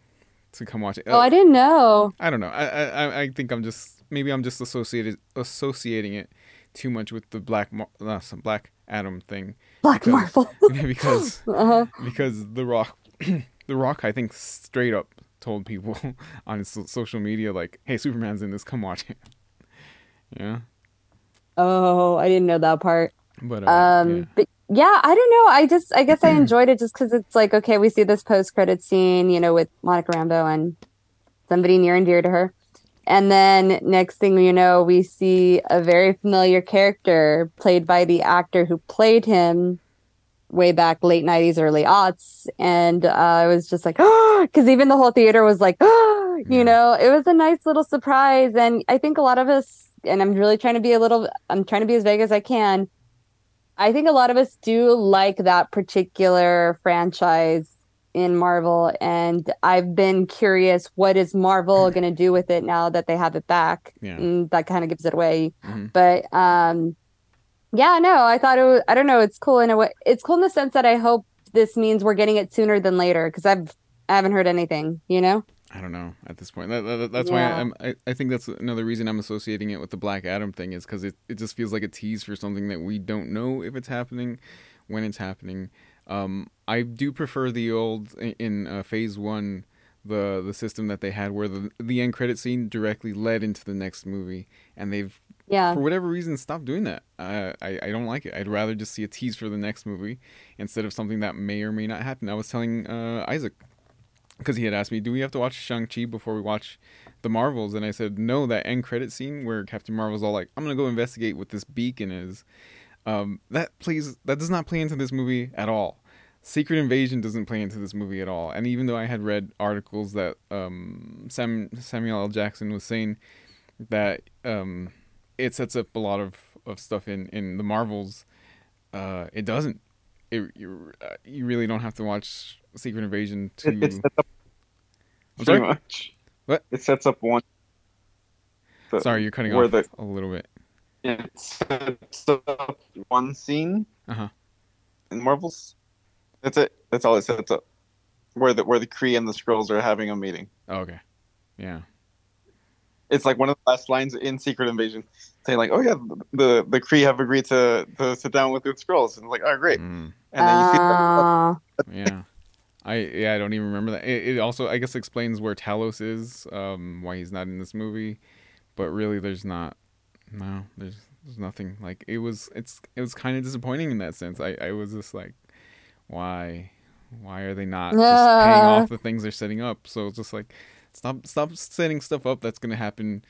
come watch it. Oh, I didn't know. I don't know. I think I'm just, maybe I'm just associating it too much with the Black Adam thing. Marvel. Because because The Rock, I think, straight up told people on his social media, like, hey, Superman's in this, come watch it. Yeah. Oh, I didn't know that part. But yeah. But yeah, I don't know. I guess I enjoyed it just because it's like, okay, we see this post-credit scene, you know, with Monica Rambeau and somebody near and dear to her. And then next thing you know, we see a very familiar character played by the actor who played him way back late 90s, early aughts. And I was just like, oh, because even the whole theater was like, oh, you know, it was a nice little surprise. And I think a lot of us, and I'm trying to be as vague as I can. I think a lot of us do like that particular franchise in Marvel, and I've been curious, what is Marvel going to do with it now that they have it back? Yeah. And that kind of gives it away. Mm-hmm. But yeah, no, I thought it was, I don't know, it's cool in a way. It's cool in the sense that I hope this means we're getting it sooner than later, because I haven't heard anything, you know? I don't know at this point. That's why I think that's another reason I'm associating it with the Black Adam thing, is because it just feels like a tease for something that we don't know if it's happening, when it's happening. I do prefer the old, in Phase 1, the system that they had where the end credit scene directly led into the next movie. And they've, for whatever reason, stopped doing that. I don't like it. I'd rather just see a tease for the next movie instead of something that may or may not happen. I was telling Isaac, because he had asked me, do we have to watch Shang-Chi before we watch The Marvels? And I said, no, that end credit scene where Captain Marvel's all like, I'm going to go investigate what this beacon is. That does not play into this movie at all. Secret Invasion doesn't play into this movie at all. And even though I had read articles that Samuel L. Jackson was saying that it sets up a lot of stuff in The Marvels, it doesn't. You really don't have to watch Secret Invasion to... It sets up pretty much. What? It sets up one... Sorry, you're cutting off a little bit. It sets up one scene in Marvels. That's it. That's all it sets up. Where the Kree and the Skrulls are having a meeting. Oh, okay. Yeah. It's like one of the last lines in Secret Invasion, saying like, "Oh yeah, the Kree have agreed to sit down with the Skrulls," and it's like, "Oh great." Mm. And then you see yeah. I don't even remember that. It also, I guess, explains where Talos is, why he's not in this movie, but really there's not. No, there's nothing. Like it was kind of disappointing in that sense. I was just like, why are they not just paying off the things they're setting up? So it's just like, stop setting stuff up that's going to happen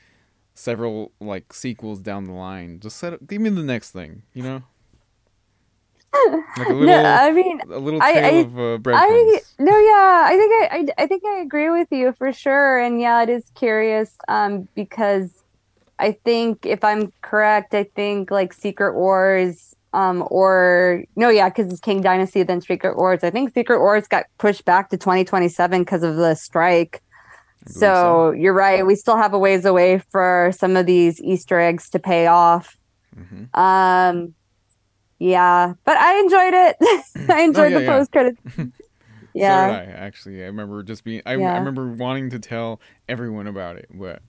several like sequels down the line. Just give me the next thing, you know? Like a little, breadcrumbs. I think I agree with you for sure. And yeah, it is curious because I think, if I'm correct, I think like Secret Wars, because it's King Dynasty, then Secret Wars. I think Secret Wars got pushed back to 2027 because of the strike. So you're right. We still have a ways away for some of these Easter eggs to pay off. Mm-hmm. Yeah, but I enjoyed it. I enjoyed the post credits. Yeah, so did I, actually. I remember I remember wanting to tell everyone about it, but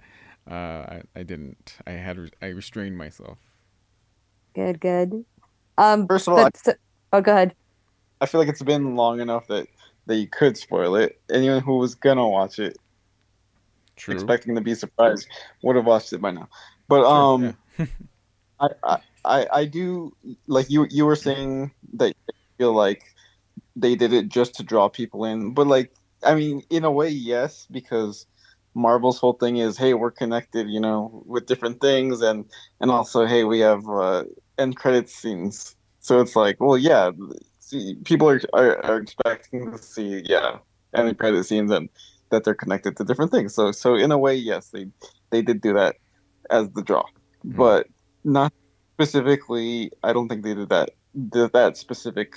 I didn't. I restrained myself. Good. First of all, go ahead. I feel like it's been long enough that you could spoil it. Anyone who was gonna watch it, true, expecting to be surprised, would have watched it by now. But true, yeah. I do, like you were saying that you feel like they did it just to draw people in. But like, I mean, in a way, yes, because Marvel's whole thing is, hey, we're connected, you know, with different things, and also, hey, we have end credits scenes. So it's like, well, yeah, see, people are expecting to see end credit scenes and that they're connected to different things. So in a way, yes, they did do that as the draw. but not specifically. I don't think they did that specific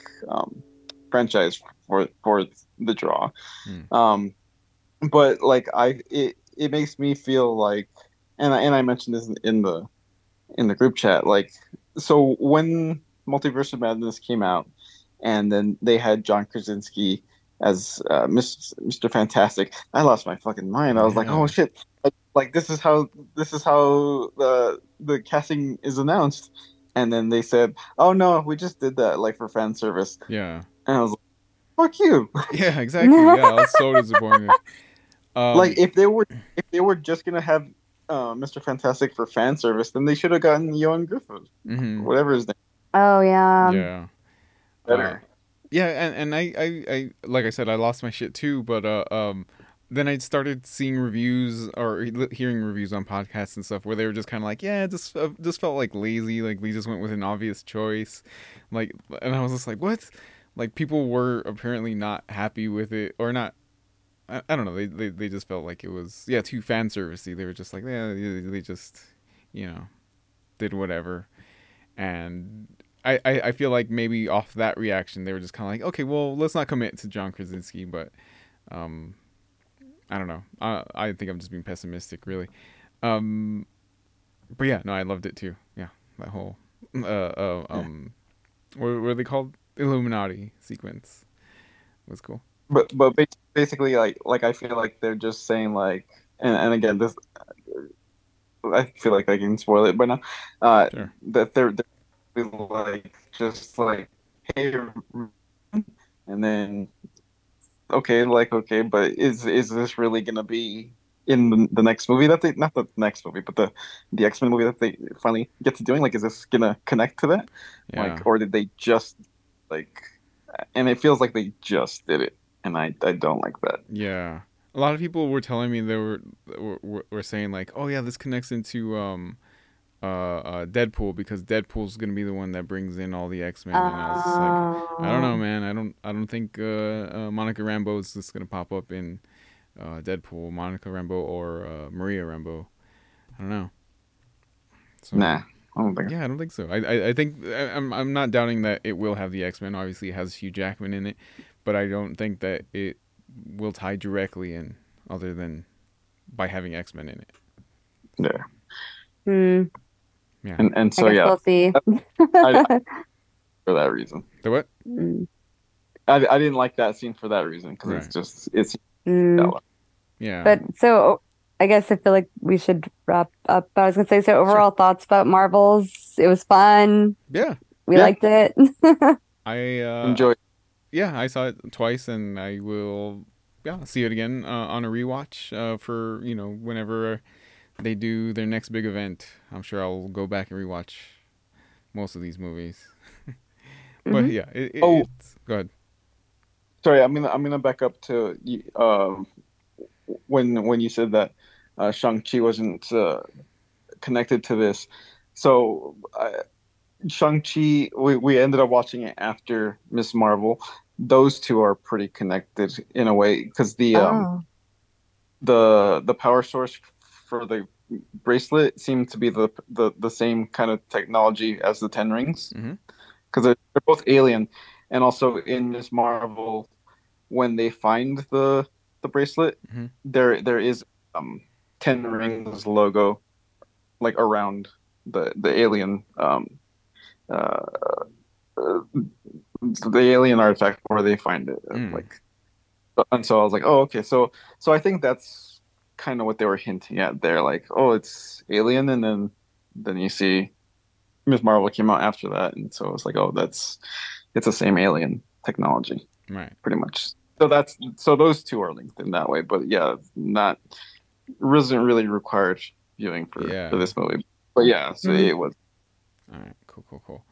franchise for the draw. But like it makes me feel like, and I mentioned this in the group chat, like, so when Multiverse of Madness came out, and then they had John Krasinski as Mr. Fantastic, I lost my fucking mind. I was like, oh shit! Like this is how the casting is announced. And then they said, oh no, we just did that like for fan service. Yeah. And I was like, fuck you. Yeah, exactly. Yeah, I was so disappointed. Like if they were just gonna have Mr. Fantastic for fan service, then they should have gotten Ewan Griffith, whatever his name. Oh yeah. Yeah. Better. Yeah, and I like I said, I lost my shit too, but then I started seeing reviews or hearing reviews on podcasts and stuff where they were just kind of like, yeah, this felt like lazy, like we just went with an obvious choice, like, and I was just like, what? Like people were apparently not happy with it or not. I don't know. They just felt like it was too fan servicey. They were just like, yeah, they just, you know, did whatever. And I feel like maybe off that reaction, they were just kind of like, okay, well, let's not commit to John Krasinski. But I don't know. I think I'm just being pessimistic, really. But yeah, no, I loved it too. Yeah, that whole what were they called? Illuminati sequence was cool. But basically, like I feel like they're just saying like, and again, this, I feel like I can spoil it by now. Sure. That they're like just like, hey, and then okay, but is this really gonna be in the next movie that they, not the next movie, but the X-Men movie that they finally get to doing? Like, is this gonna connect to that? Yeah. Like, or did they just like? And it feels like they just did it. And I don't like that. Yeah. A lot of people were telling me they were saying like, oh yeah, this connects into Deadpool because Deadpool's going to be the one that brings in all the X-Men. And I was just like, I don't know, man. I don't think Monica Rambeau is just going to pop up in Deadpool, Monica Rambeau or Maria Rambeau. I don't know. So, nah. I don't think so. I think I'm not doubting that it will have the X-Men. Obviously, it has Hugh Jackman in it, but I don't think that it will tie directly in, other than by having X-Men in it. Yeah. Yeah. And so yeah, we'll see. I for that reason. The what? I didn't like that scene for that reason because it's just it's. Yeah. But so. I guess I feel like we should wrap up. I was going to say, so overall thoughts about Marvels. It was fun. Yeah. We liked it. I enjoyed. Yeah, I saw it twice and I will see it again on a rewatch for, you know, whenever they do their next big event. I'm sure I'll go back and rewatch most of these movies. But yeah. Go ahead. Sorry, I'm gonna back up to when you said that Shang-Chi wasn't connected to this. So Shang-Chi, we ended up watching it after Ms. Marvel. Those two are pretty connected in a way because the power source for the bracelet seemed to be the same kind of technology as the Ten Rings because they're both alien. And also in Ms. Marvel, when they find the bracelet, there is Ten Rings logo like around the alien the alien artifact where they find it. Like, and so I was like, oh okay, so I think that's kind of what they were hinting at there, like, oh, it's alien, and then you see Ms. Marvel came out after that, and so it's like, oh, it's the same alien technology, right? Pretty much. So those two are linked in that way, but yeah, not wasn't really required viewing for this movie. But yeah, so it was. All right, cool.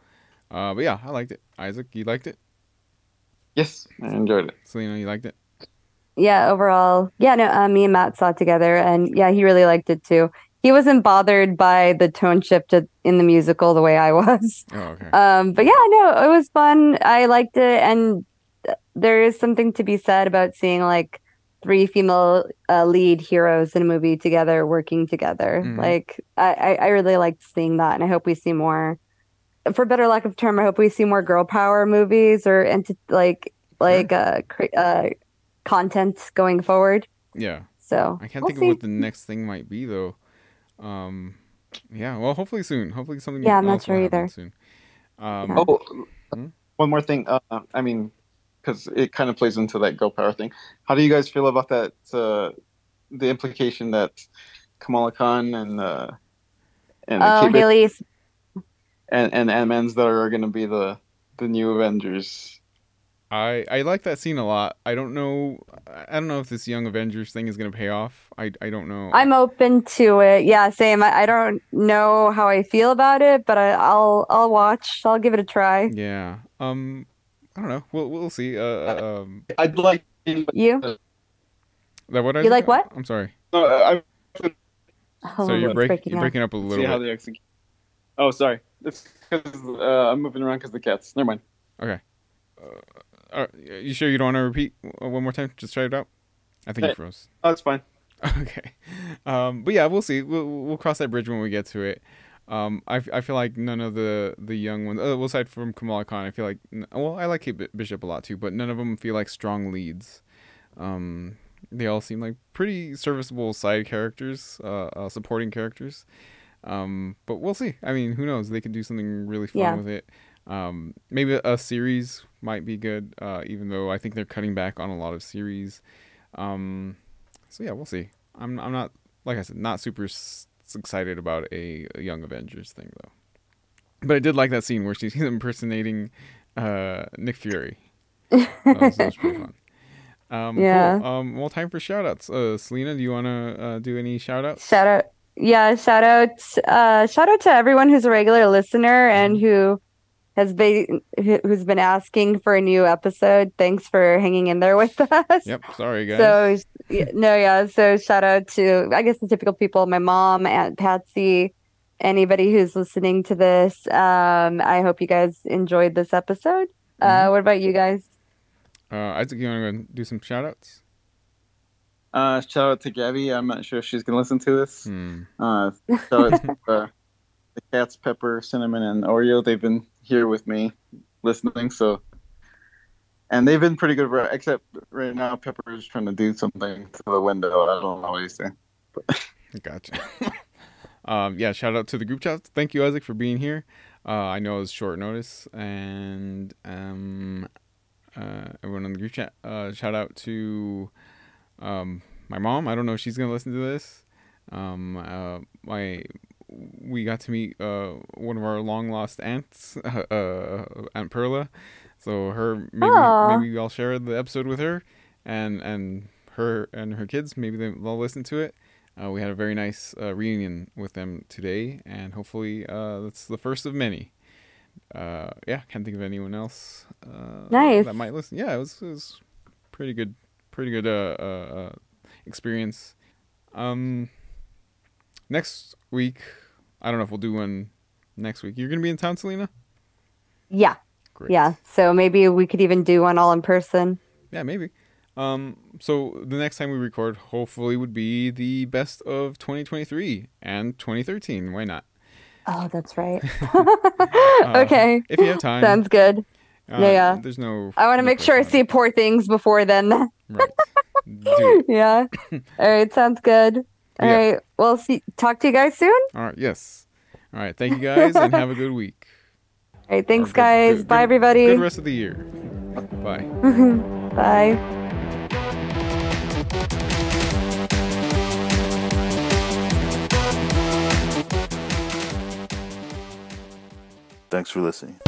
But yeah, I liked it. Isaac, you liked it? Yes, I enjoyed it. Selena, you liked it? Yeah, overall, yeah. No, me and Matt saw it together, and yeah, he really liked it too. He wasn't bothered by the tone shift in the musical the way I was. Oh, okay. But yeah, no, it was fun. I liked it, and there is something to be said about seeing like three female lead heroes in a movie together, working together. Mm-hmm. Like, I really liked seeing that, and I hope we see more. For better lack of term, I hope we see more girl power movies or content going forward. Yeah. So I can't think of what the next thing might be though. Yeah. Well, hopefully soon. Hopefully something. Yeah, I'm not sure either. Soon. One more thing. I mean, because it kind of plays into that girl power thing. How do you guys feel about that? The implication that Kamala Khan and Haley's and Ant-Man's that are going to be the new Avengers. I like that scene a lot. I don't know if this Young Avengers thing is going to pay off. I don't know. I'm open to it. Yeah, same. I don't know how I feel about it, but I'll watch. I'll give it a try. Yeah. I don't know. We'll see. I'd like you. That what I you like? What? I'm sorry. No, so you're breaking up a little. See how they execute. Oh, sorry. It's because I'm moving around because the cats. Never mind. Okay. You sure you don't want to repeat one more time? Just try it out. I think you froze. Oh, that's fine. Okay. But yeah, we'll see. We'll cross that bridge when we get to it. I feel like none of the young ones, well, aside from Kamala Khan, I feel like, well, I like Kate Bishop a lot too, but none of them feel like strong leads. They all seem like pretty serviceable side characters, supporting characters. But we'll see. I mean, who knows? They could do something really fun with it. Maybe a series might be good, even though I think they're cutting back on a lot of series. So yeah, we'll see. I'm not, like I said, not super excited about a Young Avengers thing though. But I did like that scene where she's impersonating Nick Fury. That was pretty fun. Cool. Well, time for shout outs. Selena, do you want to do any shout outs? Shout out to everyone who's a regular listener and who's been asking for a new episode. Thanks for hanging in there with us. Yep, sorry guys. So so shout out to, I guess, the typical people, my mom, Aunt Patsy, anybody who's listening to this. I hope you guys enjoyed this episode. What about you guys? Isaac, you want to do some shout outs? Shout out to Gabby. I'm not sure if she's going to listen to this. Shout out to the cats, Pepper, Cinnamon, and Oreo. They've been here with me listening. And they've been pretty good, except right now Pepper is trying to do something to the window. I don't know what he's saying. Gotcha. Yeah, shout out to the group chat. Thank you, Isaac, for being here. I know it was short notice. And everyone on the group chat, shout out to... my mom, I don't know if she's going to listen to this. We got to meet, one of our long lost aunts, Aunt Perla. So maybe I'll share the episode with her and her kids. Maybe they'll listen to it. We had a very nice reunion with them today, and hopefully, that's the first of many. Can't think of anyone else, nice. That might listen. Yeah, it was pretty good. Pretty good experience. Next week, I don't know if we'll do one next week. You're going to be in town, Selena? Yeah. Great. Yeah, so maybe we could even do one all in person. Yeah, maybe. So the next time we record, hopefully, would be the best of 2023 and 2013. Why not? Oh, that's right. Okay. If you have time. Sounds good. There's no. I want to make sure I see Poor Things before then. Right. Yeah. All right. Sounds good. All right. We'll talk to you guys soon. All right. Yes. All right. Thank you guys, and have a good week. All right. Thanks, guys. Good, bye, everybody. Good rest of the year. Bye. Bye. Thanks for listening.